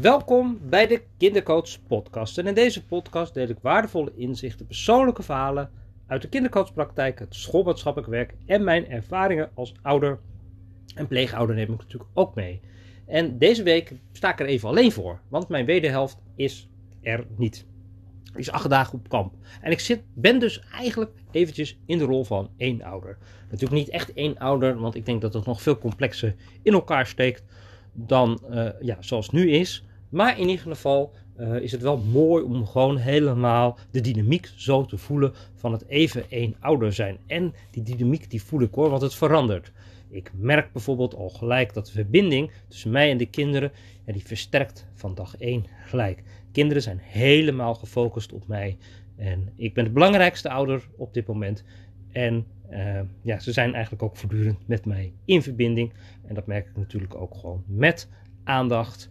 Welkom bij de Kindercoach podcast en in deze podcast deel ik waardevolle inzichten, persoonlijke verhalen uit de kindercoachpraktijk, het schoolmaatschappelijk werk en mijn ervaringen als ouder en pleegouder neem ik natuurlijk ook mee. En deze week sta ik er even alleen voor, want mijn wederhelft is er niet. Die is 8 dagen op kamp en ik ben dus eigenlijk eventjes in de rol van één ouder. Natuurlijk niet echt één ouder, want ik denk dat het nog veel complexer in elkaar steekt dan zoals het nu is. Maar in ieder geval is het wel mooi om gewoon helemaal de dynamiek zo te voelen van het even één ouder zijn. En die dynamiek die voel ik hoor, want het verandert. Ik merk bijvoorbeeld al gelijk dat de verbinding tussen mij en de kinderen, ja, die versterkt van dag 1 gelijk. Kinderen zijn helemaal gefocust op mij en ik ben de belangrijkste ouder op dit moment. En ze zijn eigenlijk ook voortdurend met mij in verbinding. En dat merk ik natuurlijk ook gewoon met aandacht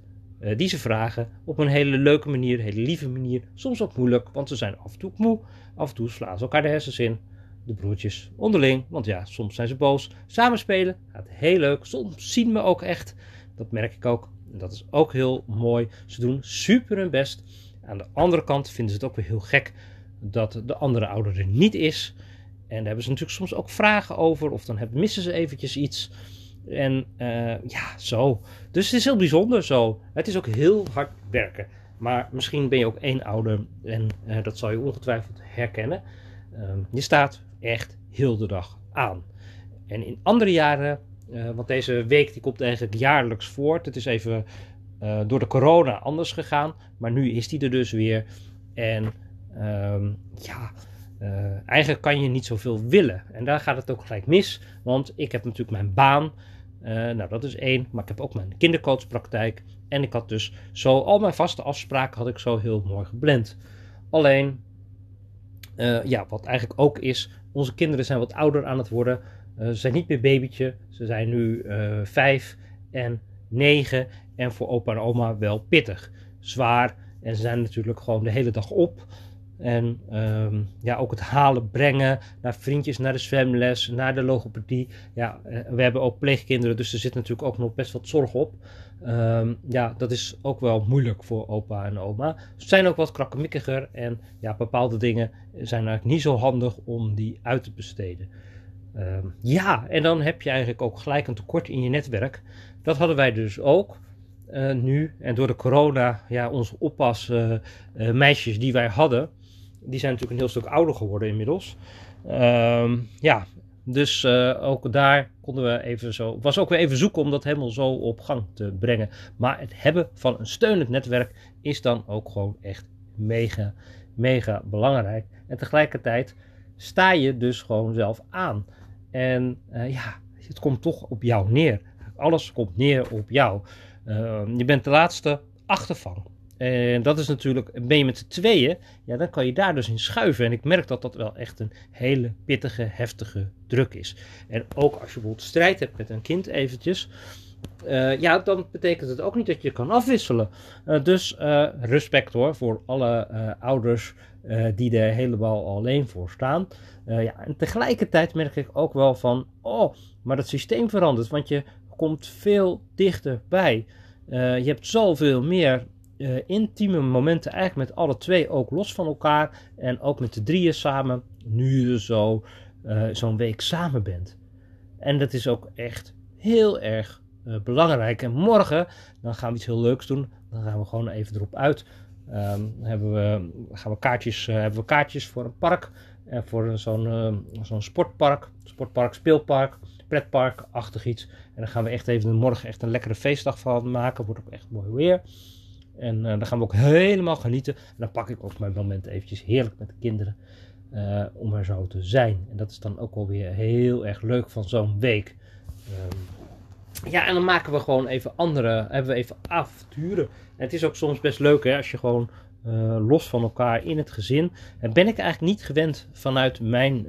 die ze vragen. Op een hele leuke manier, hele lieve manier. Soms ook moeilijk, want ze zijn af en toe moe. Af en toe slaan ze elkaar de hersens in. De broertjes onderling, want ja, soms zijn ze boos. Samenspelen gaat heel leuk. Soms zien me ook echt. Dat merk ik ook. En dat is ook heel mooi. Ze doen super hun best. Aan de andere kant vinden ze het ook weer heel gek dat de andere ouder er niet is. En daar hebben ze natuurlijk soms ook vragen over. Of dan missen ze eventjes iets. En zo. Dus het is heel bijzonder zo. Het is ook heel hard werken. Maar misschien ben je ook één ouder. En dat zal je ongetwijfeld herkennen. Je staat echt heel de dag aan. En in andere jaren. Want deze week die komt eigenlijk jaarlijks voort. Het is even door de corona anders gegaan. Maar nu is die er dus weer. En eigenlijk kan je niet zoveel willen. En daar gaat het ook gelijk mis. Want ik heb natuurlijk mijn baan. Dat is 1. Maar ik heb ook mijn kindercoachpraktijk. En ik had dus zo al mijn vaste afspraken had ik zo heel mooi geblend. Alleen, wat eigenlijk ook is. Onze kinderen zijn wat ouder aan het worden. Ze zijn niet meer babytje. Ze zijn nu 5 en 9. En voor opa en oma wel pittig. Zwaar. En ze zijn natuurlijk gewoon de hele dag op. En ook het halen, brengen naar vriendjes, naar de zwemles, naar de logopedie. Ja, we hebben ook pleegkinderen, dus er zit natuurlijk ook nog best wat zorg op. Dat is ook wel moeilijk voor opa en oma. Ze zijn ook wat krakkemikkiger en ja, bepaalde dingen zijn eigenlijk niet zo handig om die uit te besteden. En dan heb je eigenlijk ook gelijk een tekort in je netwerk. Dat hadden wij dus ook. Nu en door de corona, ja, onze oppasmeisjes die wij hadden, die zijn natuurlijk een heel stuk ouder geworden inmiddels. Ook daar konden we even zo, was ook weer even zoeken om dat helemaal zo op gang te brengen. Maar het hebben van een steunend netwerk is dan ook gewoon echt mega, mega belangrijk. En tegelijkertijd sta je dus gewoon zelf aan. En het komt toch op jou neer. Alles komt neer op jou. Je bent de laatste achtervang. En dat is natuurlijk, ben je met z'n tweeën, ja, dan kan je daar dus in schuiven. En ik merk dat dat wel echt een hele pittige, heftige druk is. En ook als je bijvoorbeeld strijd hebt met een kind eventjes, dan betekent het ook niet dat je kan afwisselen. Dus respect hoor voor alle ouders die er helemaal alleen voor staan. En tegelijkertijd merk ik ook wel van, maar dat systeem verandert, want je komt veel dichterbij. Je hebt zoveel meer intieme momenten eigenlijk met alle twee ook los van elkaar en ook met de drieën samen, nu je zo zo'n week samen bent. En dat is ook echt heel erg belangrijk. En morgen, dan gaan we iets heel leuks doen. Dan gaan we gewoon even erop uit. Hebben we kaartjes voor een park. Voor zo'n speelpark, pretpark-achtig iets. En dan gaan we echt even morgen echt een lekkere feestdag van maken. Wordt ook echt mooi weer. En dan gaan we ook helemaal genieten. En dan pak ik ook mijn moment eventjes heerlijk met de kinderen. Om er zo te zijn. En dat is dan ook wel weer heel erg leuk van zo'n week. En dan maken we gewoon even hebben we even avonturen. En het is ook soms best leuk hè, als je gewoon los van elkaar in het gezin. En ben ik eigenlijk niet gewend vanuit mijn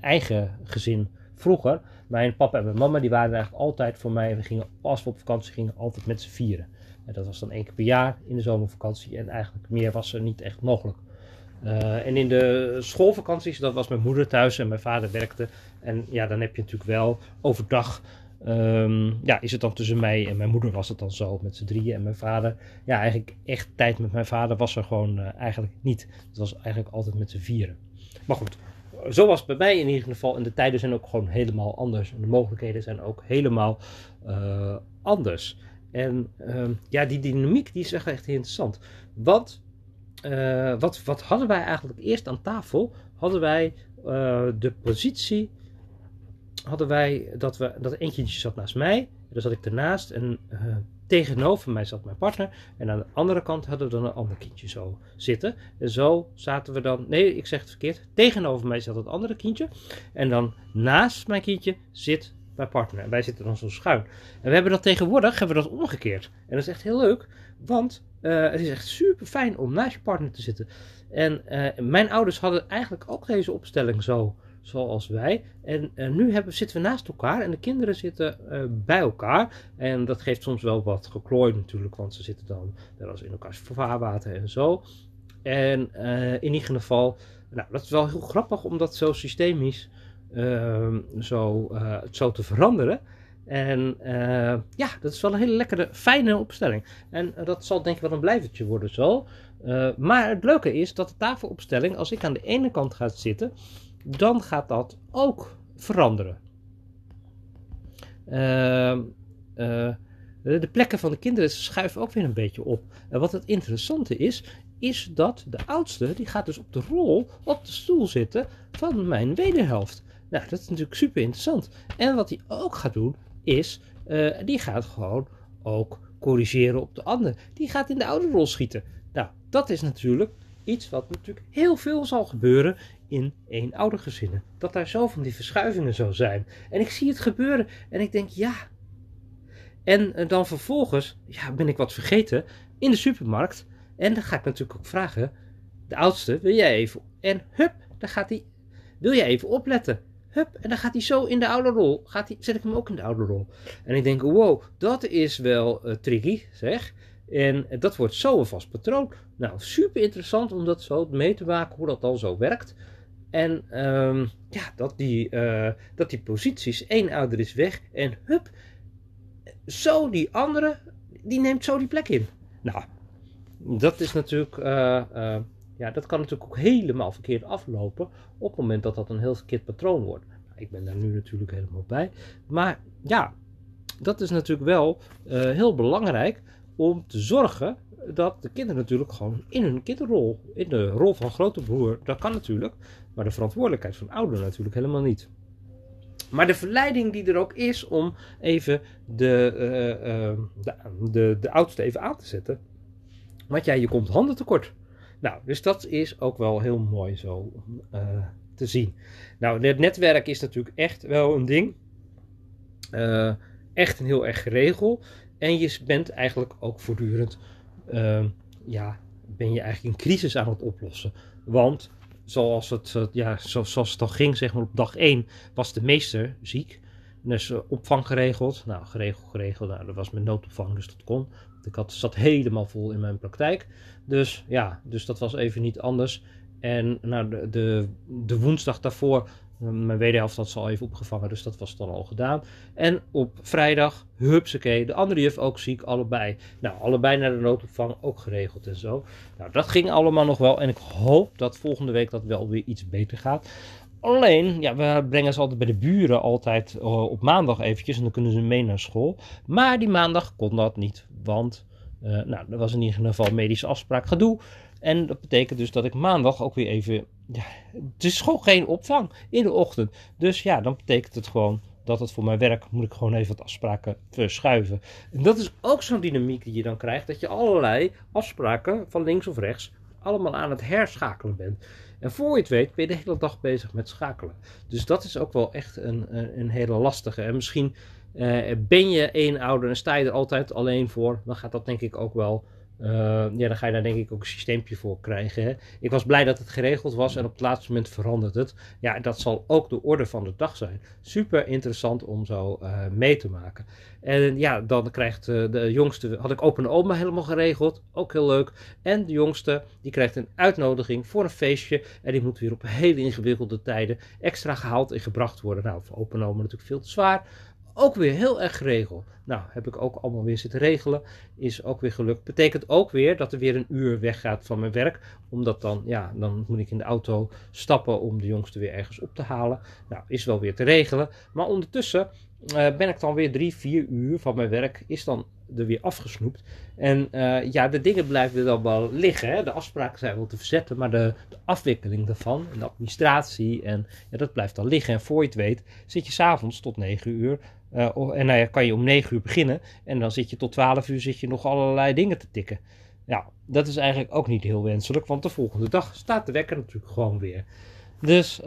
eigen gezin vroeger. Mijn papa en mijn mama die waren er eigenlijk altijd voor mij. Als we op vakantie gingen, altijd met z'n vieren. En dat was dan 1 keer per jaar in de zomervakantie. En eigenlijk meer was er niet echt mogelijk. En in de schoolvakanties, dat was mijn moeder thuis en mijn vader werkte. En ja, dan heb je natuurlijk wel overdag ja, is het dan tussen mij en mijn moeder was het dan zo met z'n drieën en mijn vader. Ja, eigenlijk echt tijd met mijn vader was er gewoon eigenlijk niet. Het was eigenlijk altijd met z'n vieren. Maar goed, zo was het bij mij in ieder geval. En de tijden zijn ook gewoon helemaal anders. En de mogelijkheden zijn ook helemaal anders. En ja, die dynamiek die is echt interessant. Want wat hadden wij eigenlijk eerst aan tafel? Hadden wij de positie... Hadden wij dat eentje zat naast mij, daar zat ik ernaast en tegenover mij zat mijn partner. En aan de andere kant hadden we dan een ander kindje zo zitten. En zo zaten we dan, nee ik zeg het verkeerd, tegenover mij zat het andere kindje. En dan naast mijn kindje zit mijn partner. En wij zitten dan zo schuin. En we hebben dat tegenwoordig, hebben we dat omgekeerd. En dat is echt heel leuk, want het is echt super fijn om naast je partner te zitten. En mijn ouders hadden eigenlijk ook deze opstelling zo. Zoals wij. En nu zitten we naast elkaar. En de kinderen zitten bij elkaar. En dat geeft soms wel wat geklooi natuurlijk. Want ze zitten dan wel eens in elkaars vaarwater en zo. En in ieder geval. Nou, dat is wel heel grappig. Om dat zo systemisch zo te veranderen. En ja, dat is wel een hele lekkere, fijne opstelling. En dat zal denk ik wel een blijvertje worden zo. Maar het leuke is dat de tafelopstelling. Als ik aan de ene kant ga zitten. Dan gaat dat ook veranderen. De plekken van de kinderen schuiven ook weer een beetje op. En wat het interessante is, is dat de oudste, die gaat dus op de stoel zitten van mijn wederhelft. Nou, dat is natuurlijk super interessant. En wat hij ook gaat doen, is, die gaat gewoon ook corrigeren op de ander. Die gaat in de ouderrol schieten. Nou, dat is natuurlijk iets wat natuurlijk heel veel zal gebeuren in eenoudergezinnen. Dat daar zo van die verschuivingen zo zijn. En ik zie het gebeuren en ik denk ja. En dan vervolgens ja, ben ik wat vergeten in de supermarkt. En dan ga ik natuurlijk ook vragen. De oudste, wil jij even? En hup, dan gaat hij. Wil jij even opletten? Hup, en dan gaat hij zo in de ouderrol. Zet ik hem ook in de ouderrol. En ik denk wow, dat is wel tricky zeg. En dat wordt zo een vast patroon. Nou, super interessant om dat zo mee te maken, hoe dat dan zo werkt. En ja, dat die posities, één ouder is weg en hup, zo die andere, die neemt zo die plek in. Nou, dat is natuurlijk, ja, dat kan natuurlijk ook helemaal verkeerd aflopen op het moment dat dat een heel verkeerd patroon wordt. Nou, ik ben daar nu natuurlijk helemaal bij. Maar ja, dat is natuurlijk wel heel belangrijk. Om te zorgen dat de kinderen natuurlijk gewoon in hun kinderrol, in de rol van grote broer, dat kan natuurlijk. Maar de verantwoordelijkheid van ouderen natuurlijk helemaal niet. Maar de verleiding die er ook is om even de oudste even aan te zetten. Want ja, je komt handen tekort. Nou, dus dat is ook wel heel mooi zo te zien. Nou, het netwerk is natuurlijk echt wel een ding. Echt een heel erg regel. En je bent eigenlijk ook voortdurend, ja, ben je eigenlijk een crisis aan het oplossen. Want zoals het dan ging, zeg maar op dag 1 was de meester ziek. Dus opvang geregeld. Nou, geregeld. Nou, dat was met noodopvang, dus dat kon. Ik zat helemaal vol in mijn praktijk. Dus ja, dus dat was even niet anders. En nou, de woensdag daarvoor, mijn wederhelft had ze al even opgevangen, dus dat was dan al gedaan. En op vrijdag, hupsakee, de andere juf ook ziek, allebei. Nou, allebei naar de noodopvang, ook geregeld en zo. Nou, dat ging allemaal nog wel en ik hoop dat volgende week dat wel weer iets beter gaat. Alleen, ja, we brengen ze altijd bij de buren altijd op maandag eventjes en dan kunnen ze mee naar school. Maar die maandag kon dat niet, want nou, er was in ieder geval medische afspraak gedoe. En dat betekent dus dat ik maandag ook weer even... Ja, het is gewoon geen opvang in de ochtend. Dus ja, dan betekent het gewoon dat het voor mijn werk... moet ik gewoon even wat afspraken verschuiven. En dat is ook zo'n dynamiek die je dan krijgt... dat je allerlei afspraken van links of rechts... allemaal aan het herschakelen bent. En voor je het weet ben je de hele dag bezig met schakelen. Dus dat is ook wel echt een hele lastige. En misschien ben je één ouder en sta je er altijd alleen voor... dan gaat dat denk ik ook wel... ja, dan ga je daar denk ik ook een systeempje voor krijgen. Hè? Ik was blij dat het geregeld was en op het laatste moment verandert het. Ja, dat zal ook de orde van de dag zijn. Super interessant om zo mee te maken. En ja, dan krijgt de jongste, had ik opa en oma helemaal geregeld. Ook heel leuk. En de jongste, die krijgt een uitnodiging voor een feestje. En die moet weer op hele ingewikkelde tijden extra gehaald en gebracht worden. Nou, voor opa en oma natuurlijk veel te zwaar. Ook weer heel erg geregeld. Nou, heb ik ook allemaal weer zitten regelen. Is ook weer gelukt. Betekent ook weer dat er weer een uur weggaat van mijn werk. Omdat dan, ja, dan moet ik in de auto stappen om de jongste weer ergens op te halen. Nou, is wel weer te regelen. Maar ondertussen ben ik dan weer 3-4 uur van mijn werk. Is dan er weer afgesnoept. En ja, de dingen blijven dan wel liggen. Hè? De afspraken zijn wel te verzetten, maar de afwikkeling daarvan, en de administratie, en ja, dat blijft dan liggen. En voor je het weet, zit je 's avonds tot 9 uur. En nou ja, kan je om 9 uur beginnen. En dan zit je tot 12 uur zit je nog allerlei dingen te tikken. Nou, dat is eigenlijk ook niet heel wenselijk, want de volgende dag staat de wekker natuurlijk gewoon weer. Dus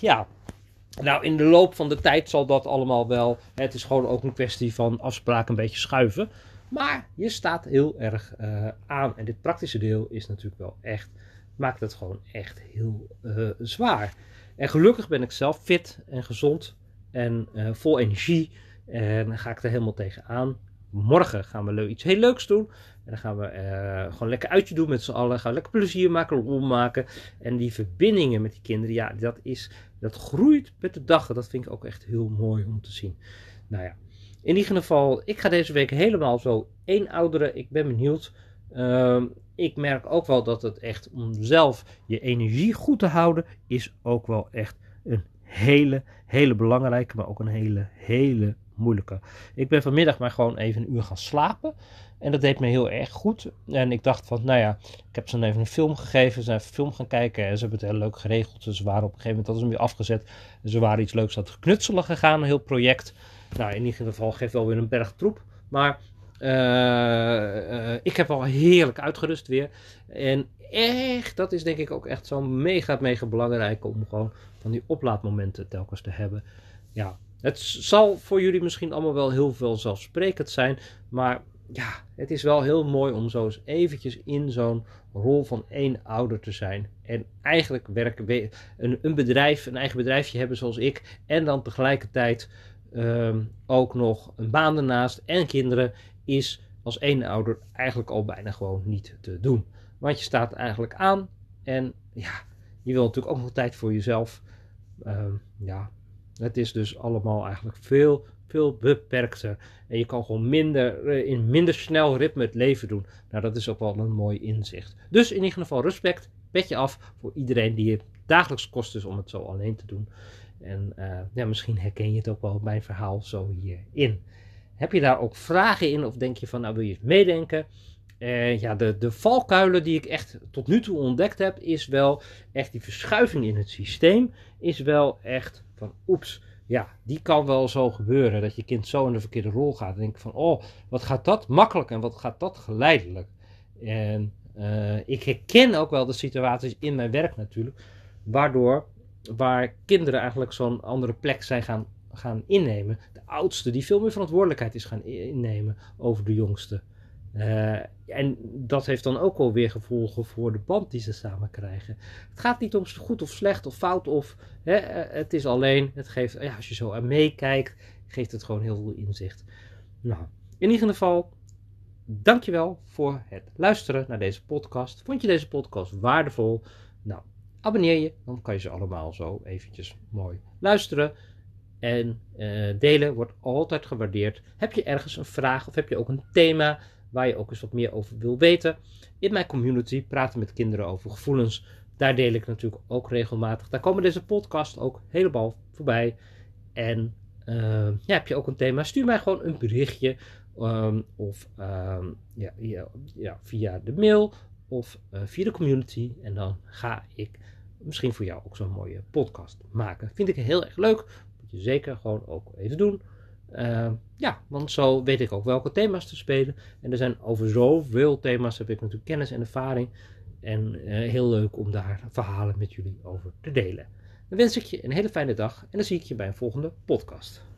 ja. Nou, in de loop van de tijd zal dat allemaal wel. Het is gewoon ook een kwestie van afspraken een beetje schuiven. Maar je staat heel erg aan. En dit praktische deel is natuurlijk wel echt, maakt het gewoon echt heel zwaar. En gelukkig ben ik zelf fit en gezond en vol energie. En dan ga ik er helemaal tegenaan. Morgen gaan we iets heel leuks doen. En dan gaan we gewoon lekker uitje doen met z'n allen. Gaan we lekker plezier maken, lol maken. En die verbindingen met die kinderen, ja, dat groeit met de dag. Dat vind ik ook echt heel mooi om te zien. Nou ja, in ieder geval, ik ga deze week helemaal zo eenouderen. Ik ben benieuwd. Ik merk ook wel dat het echt om zelf je energie goed te houden, is ook wel echt een hele, hele belangrijke, maar ook een hele, hele moeilijke. Ik ben vanmiddag maar gewoon even een uur gaan slapen. En dat deed me heel erg goed. En ik dacht van, nou ja, ik heb ze dan even een film gegeven. Ze zijn even een film gaan kijken. En ze hebben het heel leuk geregeld. Dus ze waren op een gegeven moment, dat is hem weer afgezet. En ze waren iets leuks aan het knutselen gegaan. Een heel project. Nou, in ieder geval geeft wel weer een berg troep. Maar ik heb al heerlijk uitgerust weer. En echt, dat is denk ik ook echt zo mega, mega belangrijk. Om gewoon van die oplaadmomenten telkens te hebben. Ja, het zal voor jullie misschien allemaal wel heel veel zelfsprekend zijn. Maar ja, het is wel heel mooi om zo eens eventjes in zo'n rol van één ouder te zijn. En eigenlijk werken, een eigen bedrijfje hebben zoals ik. En dan tegelijkertijd ook nog een baan ernaast en kinderen is als één ouder eigenlijk al bijna gewoon niet te doen. Want je staat eigenlijk aan en ja, je wil natuurlijk ook nog tijd voor jezelf. Ja, het is dus allemaal eigenlijk veel beperkter. En je kan gewoon in minder snel ritme het leven doen. Nou, dat is ook wel een mooi inzicht. Dus in ieder geval respect, petje af voor iedereen die het dagelijks kost is om het zo alleen te doen. En ja, misschien herken je het ook wel mijn verhaal zo hierin. Heb je daar ook vragen in of denk je van, nou wil je eens meedenken? Ja, de valkuilen die ik echt tot nu toe ontdekt heb, is wel echt die verschuiving in het systeem. Is wel echt van oeps. Ja, die kan wel zo gebeuren, dat je kind zo in de verkeerde rol gaat. Dan denk ik van, oh, wat gaat dat makkelijk en wat gaat dat geleidelijk. En ik herken ook wel de situaties in mijn werk natuurlijk, waar kinderen eigenlijk zo'n andere plek zijn gaan innemen. De oudste die veel meer verantwoordelijkheid is gaan innemen over de jongste. En dat heeft dan ook alweer gevolgen voor de band die ze samen krijgen. Het gaat niet om goed of slecht of fout of... Hè, het is alleen, het geeft, ja, als je zo aan meekijkt, geeft het gewoon heel veel inzicht. Nou, in ieder geval, dankjewel voor het luisteren naar deze podcast. Vond je deze podcast waardevol? Nou, abonneer je, dan kan je ze allemaal zo eventjes mooi luisteren. En delen wordt altijd gewaardeerd. Heb je ergens een vraag of heb je ook een thema waar je ook eens wat meer over wil weten? In mijn community praten met kinderen over gevoelens. Daar deel ik natuurlijk ook regelmatig. Daar komen deze podcast ook helemaal voorbij. En ja, heb je ook een thema? Stuur mij gewoon een berichtje. Of via de mail of via de community. En dan ga ik misschien voor jou ook zo'n mooie podcast maken. Vind ik heel erg leuk. Moet je zeker gewoon ook even doen. Ja, want zo weet ik ook welke thema's te spelen. En er zijn over zoveel thema's, heb ik natuurlijk kennis en ervaring. En heel leuk om daar verhalen met jullie over te delen. Dan wens ik je een hele fijne dag en dan zie ik je bij een volgende podcast.